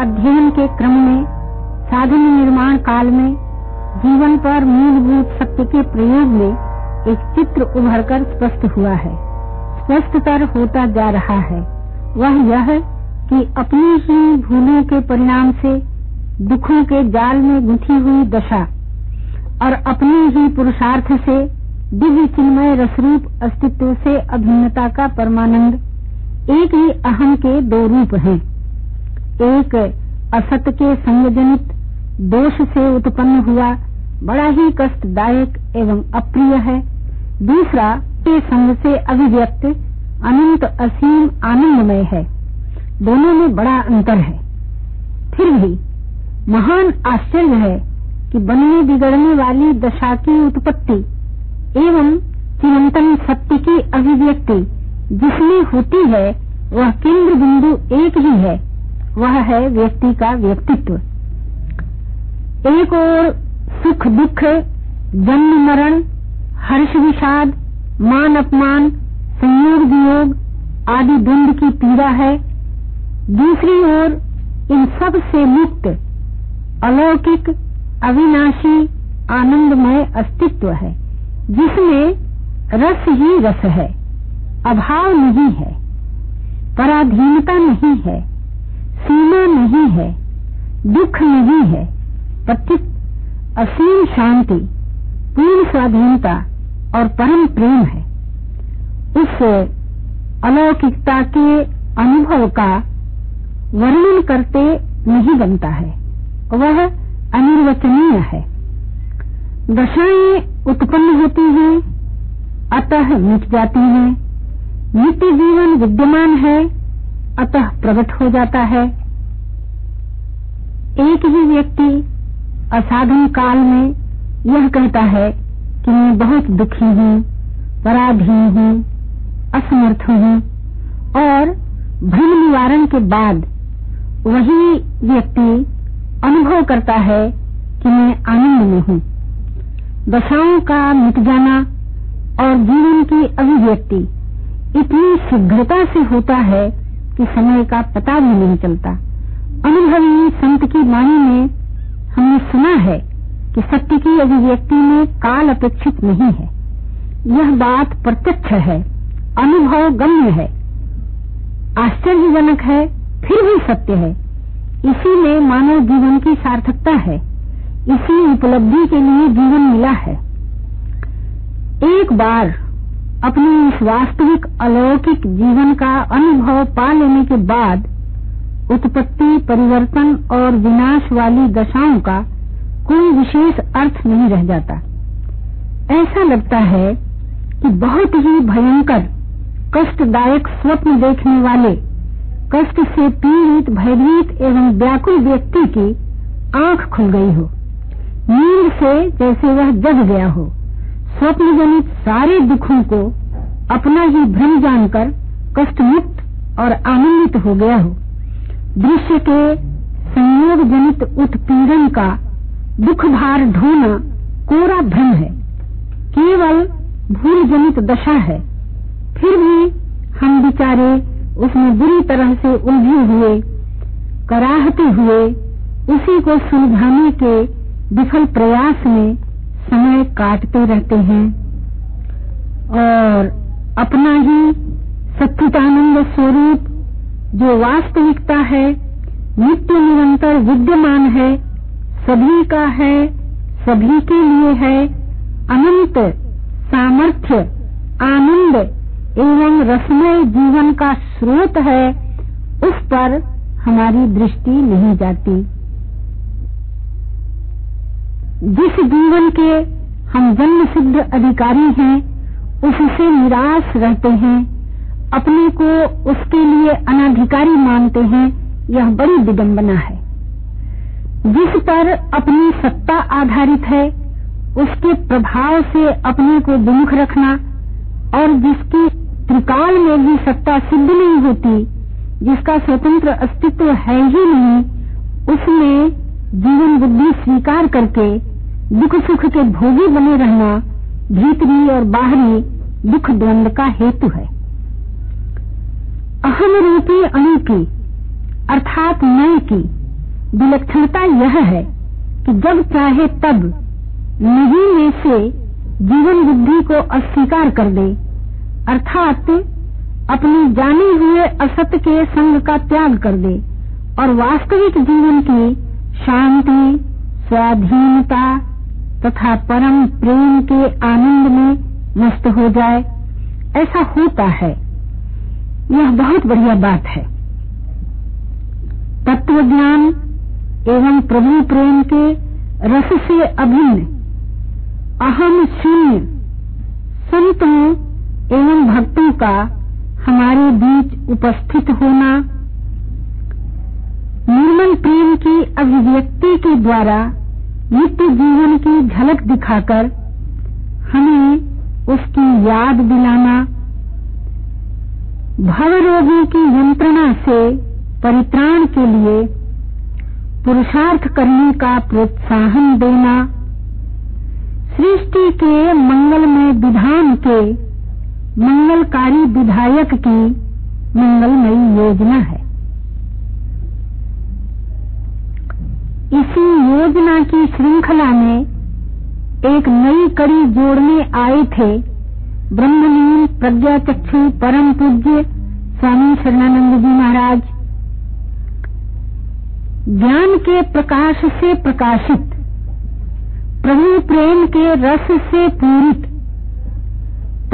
अध्ययन के क्रम में साधन निर्माण काल में जीवन पर मूलभूत सत्य के प्रयोग में एक चित्र उभरकर स्पष्ट हुआ है, स्पष्टतर होता जा रहा है। वह यह कि अपनी ही भूलों के परिणाम से दुखों के जाल में गुंथी हुई दशा और अपने ही पुरुषार्थ से दिव्य चिन्मय रसरूप अस्तित्व से अभिन्नता का परमानंद एक ही अहम के दो रूप हैं। एक असत के संगजनित दोष से उत्पन्न हुआ बड़ा ही कष्टदायक एवं अप्रिय है, दूसरा के संग से अभिव्यक्त अनंत असीम आनंदमय है। दोनों में बड़ा अंतर है, फिर भी महान आश्चर्य है कि बनने बिगड़ने वाली दशा की उत्पत्ति एवं चिरंतन सत्य की अभिव्यक्ति जिसमें होती है वह केंद्र बिंदु एक ही है, वह है व्यक्ति का व्यक्तित्व। एक ओर सुख दुख, जन्म मरण, हर्ष विषाद, मान अपमान, संयोग वियोग आदि द्वंद की पीड़ा है, दूसरी ओर इन सब से मुक्त अलौकिक अविनाशी आनंदमय अस्तित्व है जिसमें रस ही रस है, अभाव नहीं है, पराधीनता नहीं है, सीमा नहीं है, दुख नहीं है, प्रति असीम शांति, पूर्ण स्वाधीनता और परम प्रेम है। उस अलौकिकता के अनुभव का वर्णन करते नहीं बनता है, वह अनिर्वचनीय है। दशाएं उत्पन्न होती हैं, अतः मिट जाती हैं, नित्य जीवन विद्यमान है, अतः प्रकट हो जाता है। एक ही व्यक्ति असाधन काल में यह कहता है कि मैं बहुत दुखी हूँ, पराधीन हूँ, असमर्थ हूँ, और भ्रम निवारण के बाद वही व्यक्ति अनुभव करता है कि मैं आनंद में हूँ। दशाओं का मिट जाना और जीवन की अभिव्यक्ति इतनी शीघ्रता से होता है कि समय का पता भी नहीं चलता। अनुभवी संत की वाणी में हमने सुना है कि सत्य की अभिव्यक्ति में काल अपेक्षित नहीं है, यह बात प्रत्यक्ष है, अनुभव गम्य है, आश्चर्यजनक है, फिर भी सत्य है। इसी में मानव जीवन की सार्थकता है, इसी उपलब्धि के लिए जीवन मिला है। एक बार अपने इस वास्तविक अलौकिक जीवन का अनुभव पा लेने के बाद उत्पत्ति, परिवर्तन और विनाश वाली दशाओं का कोई विशेष अर्थ नहीं रह जाता। ऐसा लगता है कि बहुत ही भयंकर कष्टदायक स्वप्न देखने वाले, कष्ट से पीड़ित, भयभीत एवं व्याकुल व्यक्ति की आंख खुल गई हो, नींद से जैसे वह जग गया हो, स्वप्न जनित सारे दुखों को अपना ही भ्रम जानकर कष्टमुक्त और आनंदित हो गया हो, दृश्य के संयोग जनित उत्पीड़न का दुख भार ढोना कोरा भ्रम है, केवल भूल जनित दशा है। फिर भी हम बिचारे उसमें बुरी तरह से उलझे हुए, कराहते हुए, उसी को सुलझाने के विफल प्रयास में समय काटते रहते हैं और अपना ही सच्चिदानंद स्वरूप जो वास्तविकता है, नित्य निरंतर विद्यमान है, सभी का है, सभी के लिए है, अनंत सामर्थ्य, आनंद एवं रसमय जीवन का स्रोत है, उस पर हमारी दृष्टि नहीं जाती। जिस जीवन के हम जन्म सिद्ध अधिकारी हैं उससे निराश रहते हैं, अपने को उसके लिए अनाधिकारी मानते हैं, यह बड़ी विडंबना है। जिस पर अपनी सत्ता आधारित है उसके प्रभाव से अपने को विमुख रखना और जिसकी त्रिकाल में भी सत्ता सिद्ध नहीं होती, जिसका स्वतंत्र अस्तित्व है ही नहीं, उसमें जीवन बुद्धि स्वीकार करके दुख सुख के भोगी बने रहना भीतरी और बाहरी दुख द्वंद का हेतु है। अहम रूपी अणु की अर्थात मैं की विलक्षणता यह है कि जब चाहे तब निजी में से जीवन बुद्धि को अस्वीकार कर दे, अर्थात अपनी जाने हुए असत के संग का त्याग कर दे और वास्तविक जीवन की शांति, स्वाधीनता तथा परम प्रेम के आनंद में मस्त हो जाए। ऐसा होता है, यह बहुत बढ़िया बात है। तत्व ज्ञान एवं प्रभु प्रेम के रस से अभिन्न अहम शून्य संतों एवं भक्तों का हमारे बीच उपस्थित होना निर्मल प्रेम की अभिव्यक्ति के द्वारा नित्य जीवन की झलक दिखाकर हमें उसकी याद दिलाना, भवरोगी की यंत्रणा से परित्राण के लिए पुरुषार्थ करने का प्रोत्साहन देना, सृष्टि के मंगलमय विधान के मंगलकारी विधायक की मंगलमयी योजना है। इसी योजना की श्रृंखला में एक नई कड़ी जोड़ने आए थे ब्रह्मलीन प्रज्ञाचक्षु परम पूज्य स्वामी श्रीशरणानंद जी महाराज। ज्ञान के प्रकाश से प्रकाशित, प्रभु प्रेम के रस से पूरित,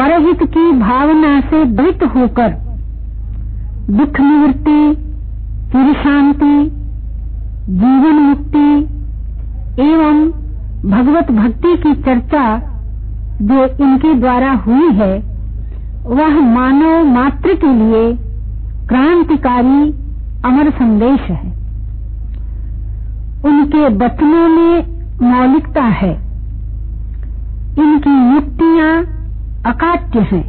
परहित की भावना से दृत होकर दुख निवृत्ति, चिर शांति, जीवन मुक्ति एवं भगवत भक्ति की चर्चा जो इनके द्वारा हुई है वह मानव मात्र के लिए क्रांतिकारी अमर संदेश है। उनके वचनों में मौलिकता है, इनकी युक्तियां अकाट्य हैं,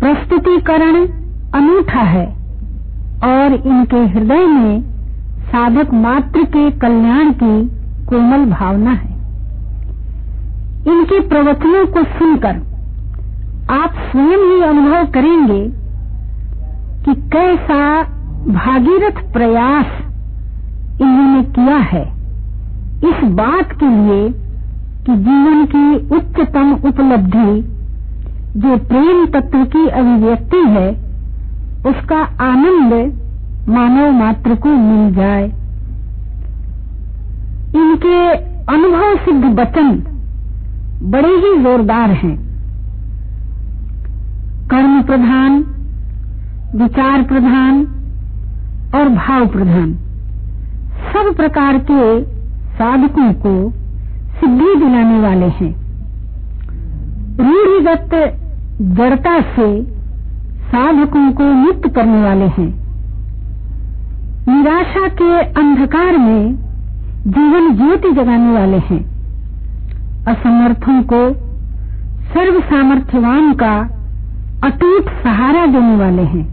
प्रस्तुतिकरण अनूठा है और इनके हृदय में साधक मात्र के कल्याण की कोमल भावना है। इनके प्रवचनों को सुनकर आप स्वयं ही अनुभव करेंगे कि कैसा भागीरथ प्रयास इन्होंने किया है इस बात के लिए कि जीवन की उच्चतम उपलब्धि जो प्रेम तत्व की अभिव्यक्ति है उसका आनंद मानव मात्र को मिल जाए। इनके अनुभव सिद्ध वचन बड़े ही जोरदार हैं। कर्म प्रधान, विचार प्रधान और भाव प्रधान सब प्रकार के साधकों को सिद्धि दिलाने वाले हैं। रूढ़िगत जड़ता से साधकों को मुक्त करने वाले हैं। निराशा के अंधकार में जीवन ज्योति जगाने वाले हैं। असमर्थों को सर्व सामर्थ्यवान का अटूट सहारा देने वाले हैं।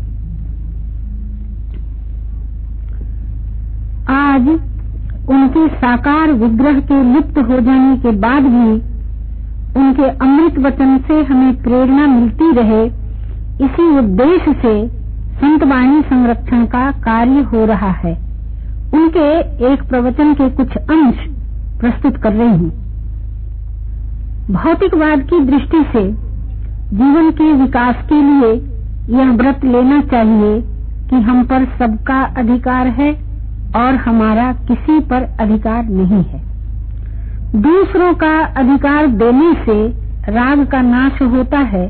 आज उनके साकार विग्रह के लुप्त हो जाने के बाद भी उनके अमृत वचन से हमें प्रेरणा मिलती रहे, इसी उद्देश्य से संतवाणी संरक्षण का कार्य हो रहा है। उनके एक प्रवचन के कुछ अंश प्रस्तुत कर रही हूँ। भौतिकवाद की दृष्टि से जीवन के विकास के लिए यह व्रत लेना चाहिए कि हम पर सबका अधिकार है और हमारा किसी पर अधिकार नहीं है। दूसरों का अधिकार देने से राग का नाश होता है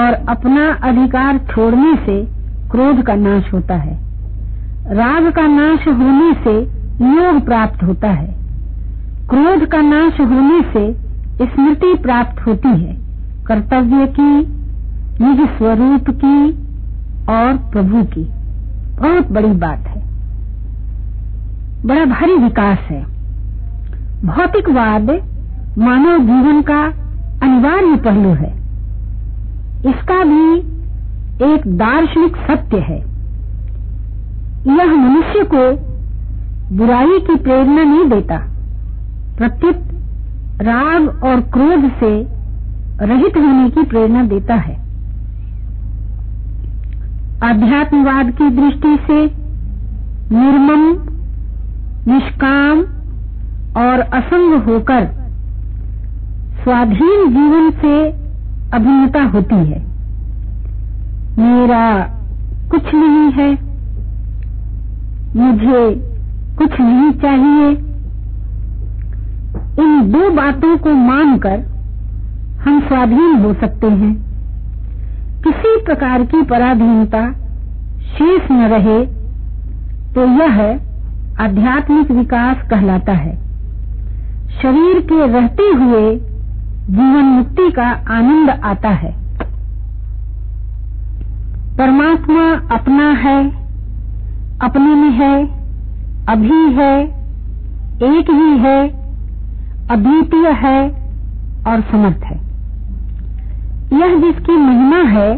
और अपना अधिकार छोड़ने से क्रोध का नाश होता है। राग का नाश होने से योग प्राप्त होता है, क्रोध का नाश होने से स्मृति प्राप्त होती है, कर्तव्य की, निज स्वरूप की और प्रभु की। बहुत बड़ी बात है, बड़ा भारी विकास है। भौतिकवाद मानव जीवन का अनिवार्य पहलू है। इसका भी एक दार्शनिक सत्य है। यह मनुष्य को बुराई की प्रेरणा नहीं देता, प्रत्युत राग और क्रोध से रहित होने की प्रेरणा देता है। आध्यात्मवाद की दृष्टि से निर्मम निष्काम और असंग होकर स्वाधीन जीवन से अभिन्नता होती है। मेरा कुछ नहीं है, मुझे कुछ नहीं चाहिए, इन दो बातों को मानकर हम स्वाधीन हो सकते हैं। किसी प्रकार की पराधीनता शेष न रहे तो यह आध्यात्मिक विकास कहलाता है। शरीर के रहते हुए जीवन मुक्ति का आनंद आता है। परमात्मा अपना है, अपने में है, अभी है, एक ही है, अद्वितीय है और समर्थ है। यह जिसकी महिमा है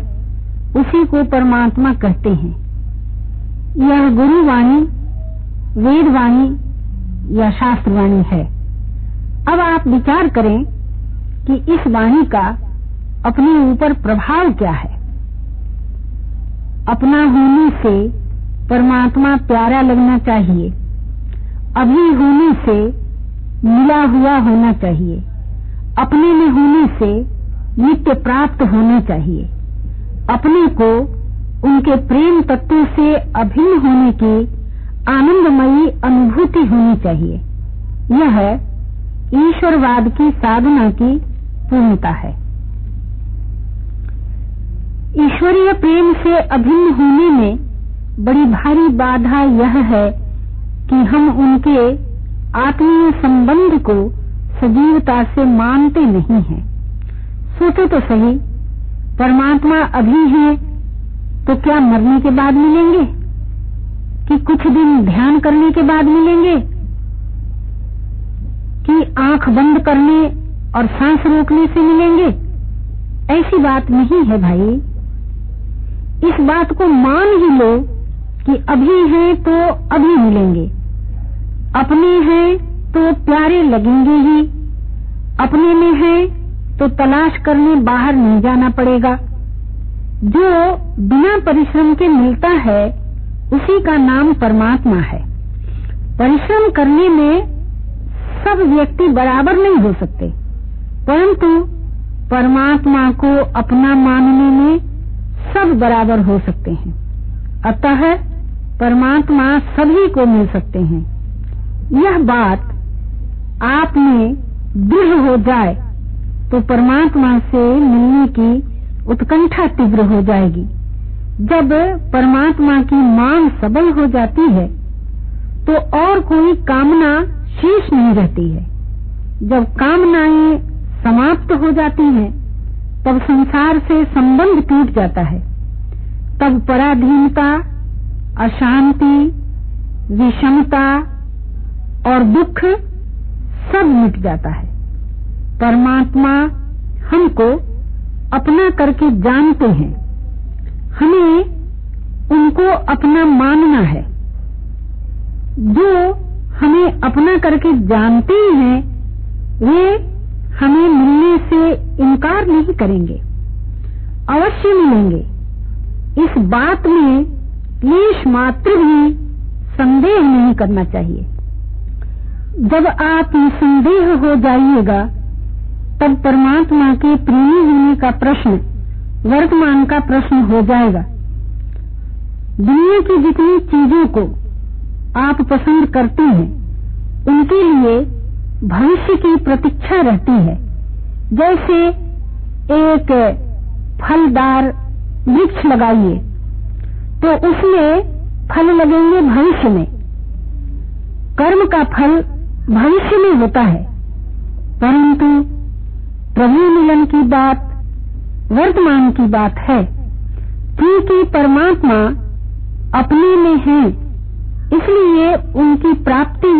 उसी को परमात्मा कहते हैं। यह गुरुवाणी, वेदवाणी या शास्त्रवाणी है। अब आप विचार करें कि इस वाणी का अपने ऊपर प्रभाव क्या है। अपना होने से परमात्मा प्यारा लगना चाहिए, अभी होने से मिला हुआ होना चाहिए, अपने में होने से नित्य प्राप्त होना चाहिए। अपने को उनके प्रेम तत्व से अभिन्न होने की आनंदमयी अनुभूति होनी चाहिए। यह ईश्वरवाद की साधना की पूर्णता है। ईश्वरीय प्रेम से अभिन्न होने में बड़ी भारी बाधा यह है कि हम उनके आत्मीय संबंध को सजीवता से मानते नहीं हैं। सोचो तो सही, परमात्मा अभी है तो क्या मरने के बाद मिलेंगे कि कुछ दिन ध्यान करने के बाद मिलेंगे कि आंख बंद करने और सांस रोकने से मिलेंगे? ऐसी बात नहीं है भाई। इस बात को मान ही लो कि अभी हैं तो अभी मिलेंगे, अपने हैं तो प्यारे लगेंगे ही, अपने में हैं तो तलाश करने बाहर नहीं जाना पड़ेगा। जो बिना परिश्रम के मिलता है उसी का नाम परमात्मा है। परिश्रम करने में सब व्यक्ति बराबर नहीं हो सकते, परंतु परमात्मा को अपना मानने में सब बराबर हो सकते हैं। अतः परमात्मा सभी को मिल सकते हैं। यह बात आप में दृढ़ हो जाए तो परमात्मा से मिलने की उत्कंठा तीव्र हो जाएगी। जब परमात्मा की मांग सबल हो जाती है तो और कोई कामना शेष नहीं रहती है। जब कामनाएं समाप्त हो जाती हैं, तब संसार से संबंध टूट जाता है। तब पराधीनता, अशांति, विषमता और दुख सब मिट जाता है। परमात्मा हमको अपना करके जानते हैं, हमें उनको अपना मानना है। जो हमें अपना करके जानते हैं वे हमें मिलने से इनकार नहीं करेंगे, अवश्य मिलेंगे। इस बात में क्लेश मात्र भी संदेह नहीं करना चाहिए। जब आप निसंदेह हो जाइएगा तब परमात्मा के प्रेमी होने का प्रश्न वर्तमान का प्रश्न हो जाएगा। दुनिया की जितनी चीजों को आप पसंद करते हैं उनके लिए भविष्य की प्रतीक्षा रहती है। जैसे एक फलदार वृक्ष लगाइए तो उसमें फल लगेंगे भविष्य में। कर्म का फल भविष्य में होता है, परंतु प्रभु मिलन की बात वर्तमान की बात है। क्योंकि परमात्मा अपने में है इसलिए उनकी प्राप्ति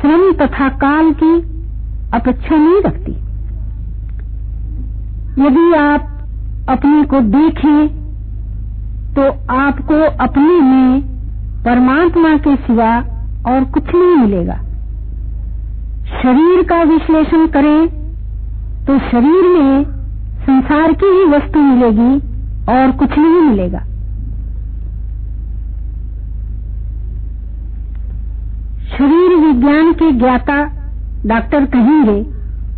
श्रम तथा काल की अपेक्षा नहीं रखती। यदि आप अपने को देखें तो आपको अपने में परमात्मा के सिवा और कुछ नहीं मिलेगा। शरीर का विश्लेषण करें तो शरीर में संसार की ही वस्तु मिलेगी और कुछ नहीं मिलेगा। शरीर विज्ञान के ज्ञाता डॉक्टर कहेंगे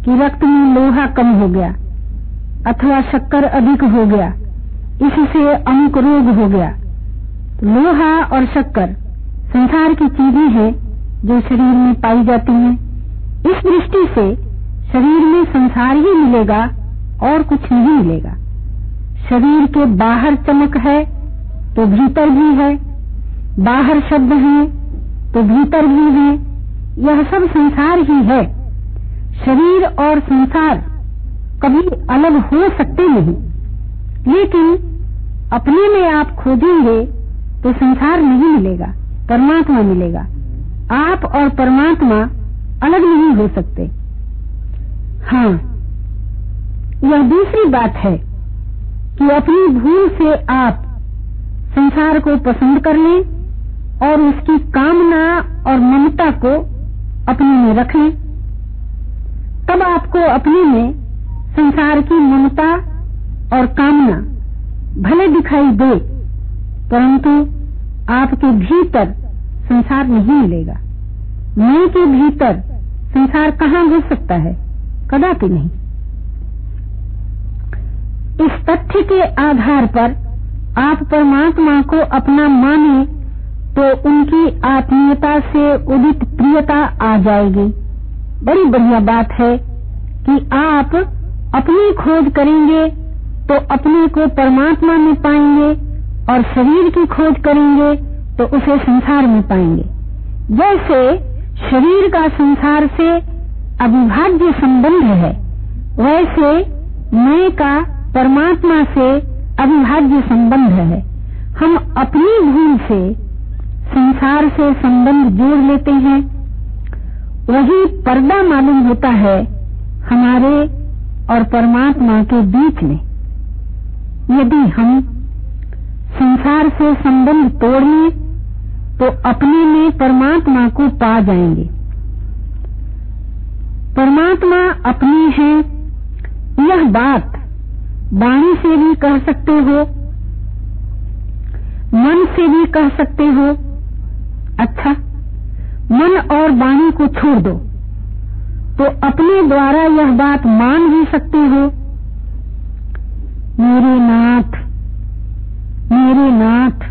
कि रक्त में लोहा कम हो गया अथवा शक्कर अधिक हो गया, इससे अमुक रोग हो गया। लोहा और शक्कर संसार की चीजें हैं जो शरीर में पाई जाती हैं। इस दृष्टि से शरीर में संसार ही मिलेगा और कुछ नहीं मिलेगा। शरीर के बाहर चमक है तो भीतर भी है, बाहर शब्द है तो भीतर भी है, यह सब संसार ही है। शरीर और संसार कभी अलग हो सकते नहीं, लेकिन अपने में आप खोजेंगे तो संसार नहीं मिलेगा, परमात्मा मिलेगा। आप और परमात्मा अलग नहीं हो सकते। हाँ, यह दूसरी बात है कि अपनी भूल से आप संसार को पसंद कर लें और उसकी कामना और ममता को अपने में रख लें, तब आपको अपने में संसार की ममता और कामना भले दिखाई दे, परंतु आपके भीतर संसार नहीं मिलेगा। मैं के भीतर संसार कहाँ घुस सकता है? कदापि नहीं। इस तथ्य के आधार पर आप परमात्मा को अपना माने तो उनकी आत्मीयता से उदित प्रियता आ जाएगी। बड़ी बढ़िया बात है कि आप अपनी खोज करेंगे तो अपने को परमात्मा में पाएंगे और शरीर की खोज करेंगे तो उसे संसार में पाएंगे। जैसे शरीर का संसार से अविभाज्य संबंध है, वैसे मैं का परमात्मा से अविभाज्य संबंध है। हम अपनी भूल से संसार से संबंध जोड़ लेते हैं, वही पर्दा मालूम होता है हमारे और परमात्मा के बीच में। यदि हम संसार से संबंध तोड़ लें तो अपने में परमात्मा को पा जाएंगे। परमात्मा अपनी है, यह बात वाणी से भी कह सकते हो, मन से भी कह सकते हो। अच्छा, मन और वाणी को छोड़ दो तो अपने द्वारा यह बात मान भी सकते हो, मेरे नाथ मेरे नाथ।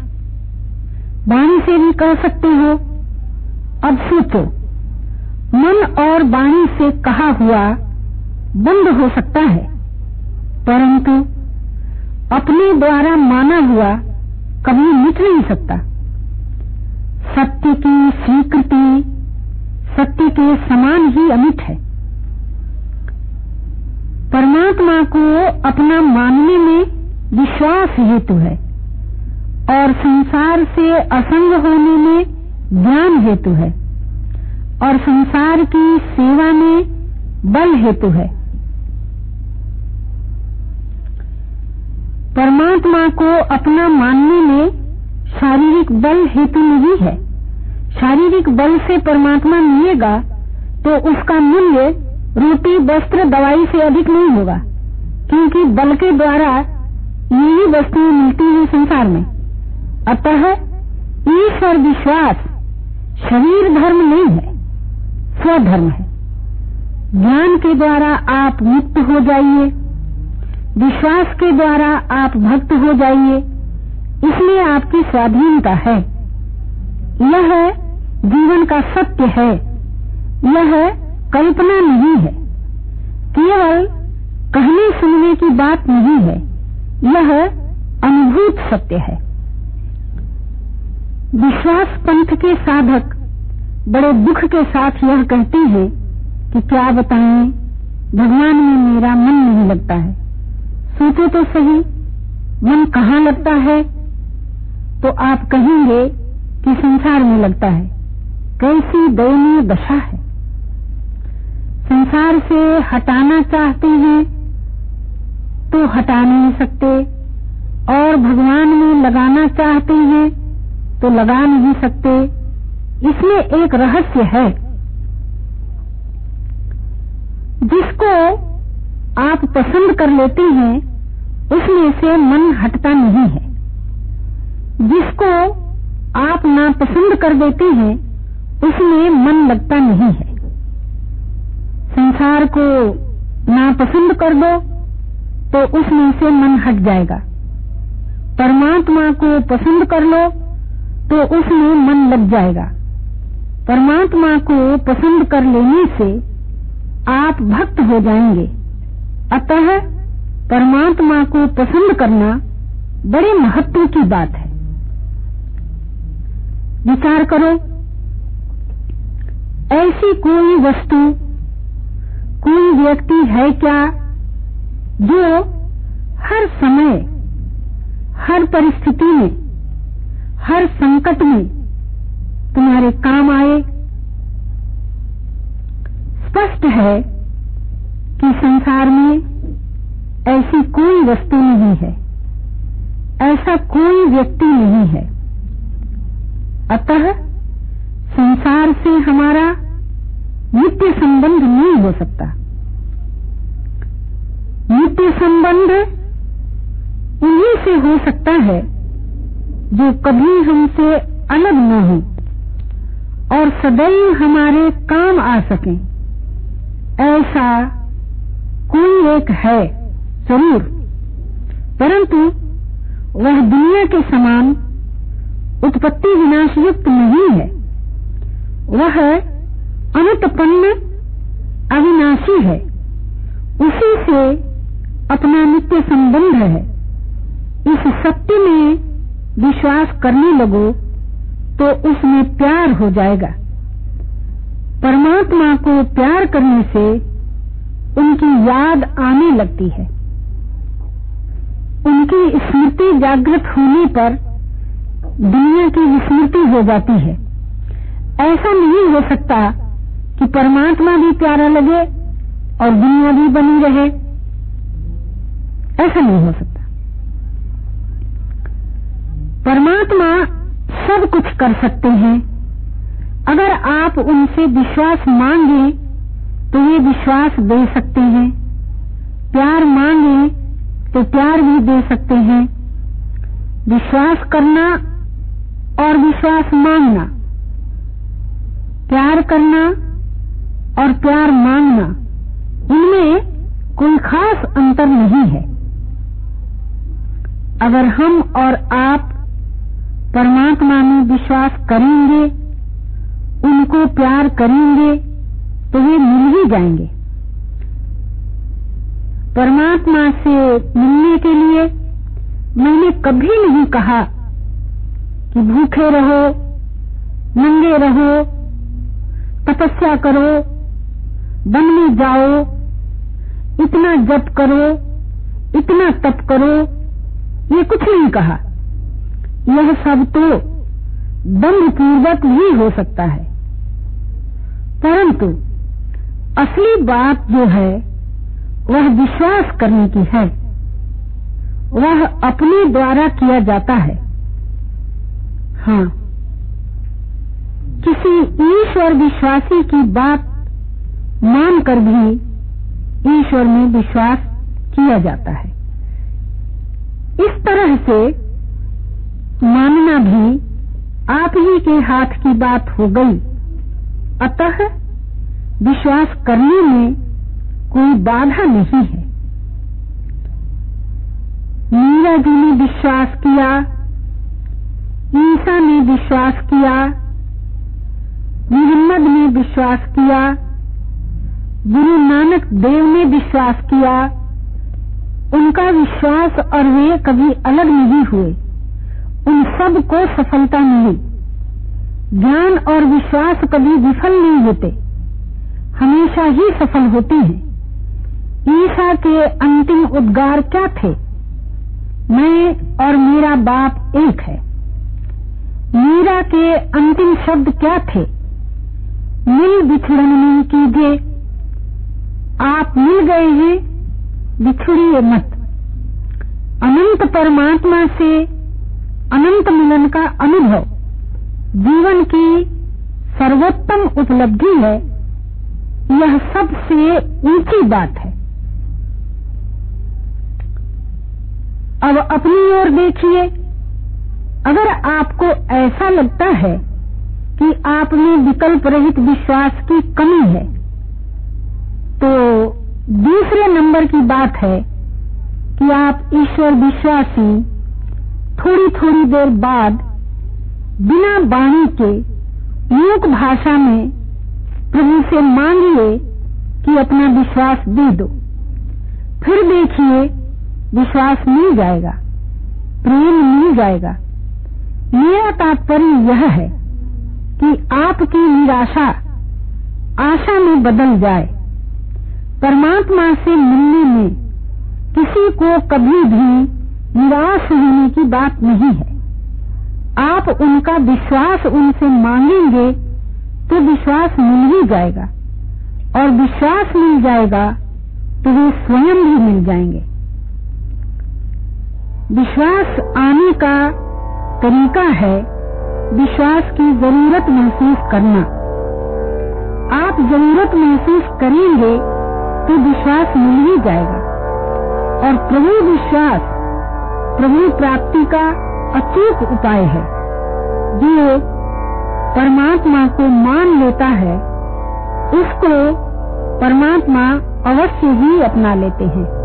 वाणी से भी कह सकते हो। अब सोचो, मन और वाणी से कहा हुआ बंद हो सकता है, परंतु अपने द्वारा माना हुआ कभी मिट नहीं सकता। सत्य की स्वीकृति सत्य के समान ही अमिट है। परमात्मा को अपना मानने में विश्वास हेतु है और संसार से असंग होने में ज्ञान हेतु है और संसार की सेवा में बल हेतु है। परमात्मा को अपना मानने में शारीरिक बल हेतु नहीं है। शारीरिक बल से परमात्मा मिलेगा तो उसका मूल्य रोटी वस्त्र दवाई से अधिक नहीं होगा, क्योंकि बल के द्वारा यही वस्तुएं मिलती हैं संसार में। अतः ईश्वर विश्वास शरीर धर्म नहीं है, स्वधर्म है। ज्ञान के द्वारा आप मुक्त हो जाइए, विश्वास के द्वारा आप भक्त हो जाइए, इसमें आपकी स्वाधीनता है। यह जीवन का सत्य है, यह कल्पना नहीं है, केवल कहने सुनने की बात नहीं है, यह अनुभूत सत्य है। विश्वास पंथ के साधक बड़े दुख के साथ यह कहते हैं कि क्या बताएं, भगवान में मेरा मन नहीं लगता है। सोचो तो सही, मन कहाँ लगता है? तो आप कहेंगे कि संसार में लगता है। कैसी दयनीय दशा है। संसार से हटाना चाहते हैं तो हटा नहीं सकते और भगवान में लगाना चाहते हैं तो लगा नहीं सकते। इसमें एक रहस्य है। जिसको आप पसंद कर लेते हैं उसमें से मन हटता नहीं है, जिसको आप नापसंद कर देते हैं इसलिए मन लगता नहीं है। संसार को नापसंद कर दो तो उसमें से मन हट जाएगा, परमात्मा को पसंद कर लो तो उसमें मन लग जाएगा। परमात्मा को पसंद कर लेने से आप भक्त हो जाएंगे, अतः परमात्मा को पसंद करना बड़े महत्व की बात है। विचार करो, ऐसी कोई वस्तु, कोई व्यक्ति है क्या जो हर समय, हर परिस्थिति में, हर संकट में तुम्हारे काम आए? स्पष्ट है कि संसार में ऐसी कोई वस्तु नहीं है, ऐसा कोई व्यक्ति नहीं है। अतः संसार से हमारा नित्य संबंध नहीं हो सकता। नित्य संबंध उन्हीं से हो सकता है जो कभी हमसे अलग न हो और सदैव हमारे काम आ सके। ऐसा कोई एक है जरूर, परंतु वह दुनिया के समान उत्पत्ति विनाश युक्त नहीं है। वह अनंतपन्न अविनाशी है, उसी से अपना नित्य संबंध है। इस सत्य में विश्वास करने लगो तो उसमें प्यार हो जाएगा। परमात्मा को प्यार करने से उनकी याद आने लगती है। उनकी स्मृति जागृत होने पर दुनिया की विस्मृति हो जाती है। ऐसा नहीं हो सकता कि परमात्मा भी प्यारा लगे और दुनिया भी बनी रहे, ऐसा नहीं हो सकता। परमात्मा सब कुछ कर सकते हैं। अगर आप उनसे विश्वास मांगे तो ये विश्वास दे सकते हैं, प्यार मांगे तो प्यार भी दे सकते हैं। विश्वास करना और विश्वास मांगना, प्यार करना और प्यार मांगना, इनमें कोई खास अंतर नहीं है। अगर हम और आप परमात्मा में विश्वास करेंगे, उनको प्यार करेंगे तो वे मिल ही जाएंगे। परमात्मा से मिलने के लिए मैंने कभी नहीं कहा कि भूखे रहो, नंगे रहो, तपस्या करो, वन में जाओ, इतना जप करो, इतना तप करो, ये कुछ नहीं कहा। यह सब तो दंभ पूर्वक ही हो सकता है, परंतु असली बात जो है वह विश्वास करने की है। वह अपने द्वारा किया जाता है। हाँ, किसी ईश्वर विश्वासी की बात मानकर भी ईश्वर में विश्वास किया जाता है। इस तरह से मानना भी आप ही के हाथ की बात हो गई। अतः विश्वास करने में कोई बाधा नहीं है। मीरा जी ने विश्वास किया, ईसा ने विश्वास किया, मोहम्मद ने विश्वास किया, गुरु नानक देव ने विश्वास किया। उनका विश्वास और वे कभी अलग नहीं हुए। उन सब को सफलता मिली। ज्ञान और विश्वास कभी विफल नहीं होते, हमेशा ही सफल होते हैं। ईसा के अंतिम उद्गार क्या थे? मैं और मेरा बाप एक है। मीरा के अंतिम शब्द क्या थे? मिल बिछड़न नहीं कीजिए, आप मिल गए हैं, बिछड़िए मत। अनंत परमात्मा से अनंत मिलन का अनुभव जीवन की सर्वोत्तम उपलब्धि है। यह सबसे ऊंची बात है। अब अपनी ओर देखिए। अगर आपको ऐसा लगता है कि आप में विकल्प रहित विश्वास की कमी है। तो दूसरे नंबर की बात है कि आप ईश्वर विश्वासी थोड़ी थोड़ी देर बाद बिना वाणी के मूक भाषा में प्रभु से मांगिए कि अपना विश्वास दे दो, फिर देखिए विश्वास मिल जाएगा, प्रेम मिल जाएगा। मेरा तात्पर्य यह है कि आपकी निराशा आशा में बदल जाए। परमात्मा से मिलने में किसी को कभी भी निराश होने की बात नहीं है। आप उनका विश्वास उनसे मांगेंगे तो विश्वास मिल ही जाएगा, और विश्वास मिल जाएगा तो वे स्वयं भी मिल जाएंगे। विश्वास आने का तरीका है विश्वास की जरूरत महसूस करना। आप जरूरत महसूस करेंगे तो विश्वास मिल ही जाएगा, और प्रभु विश्वास प्रभु प्राप्ति का अचूक उपाय है। जो परमात्मा को मान लेता है उसको परमात्मा अवश्य ही अपना लेते हैं।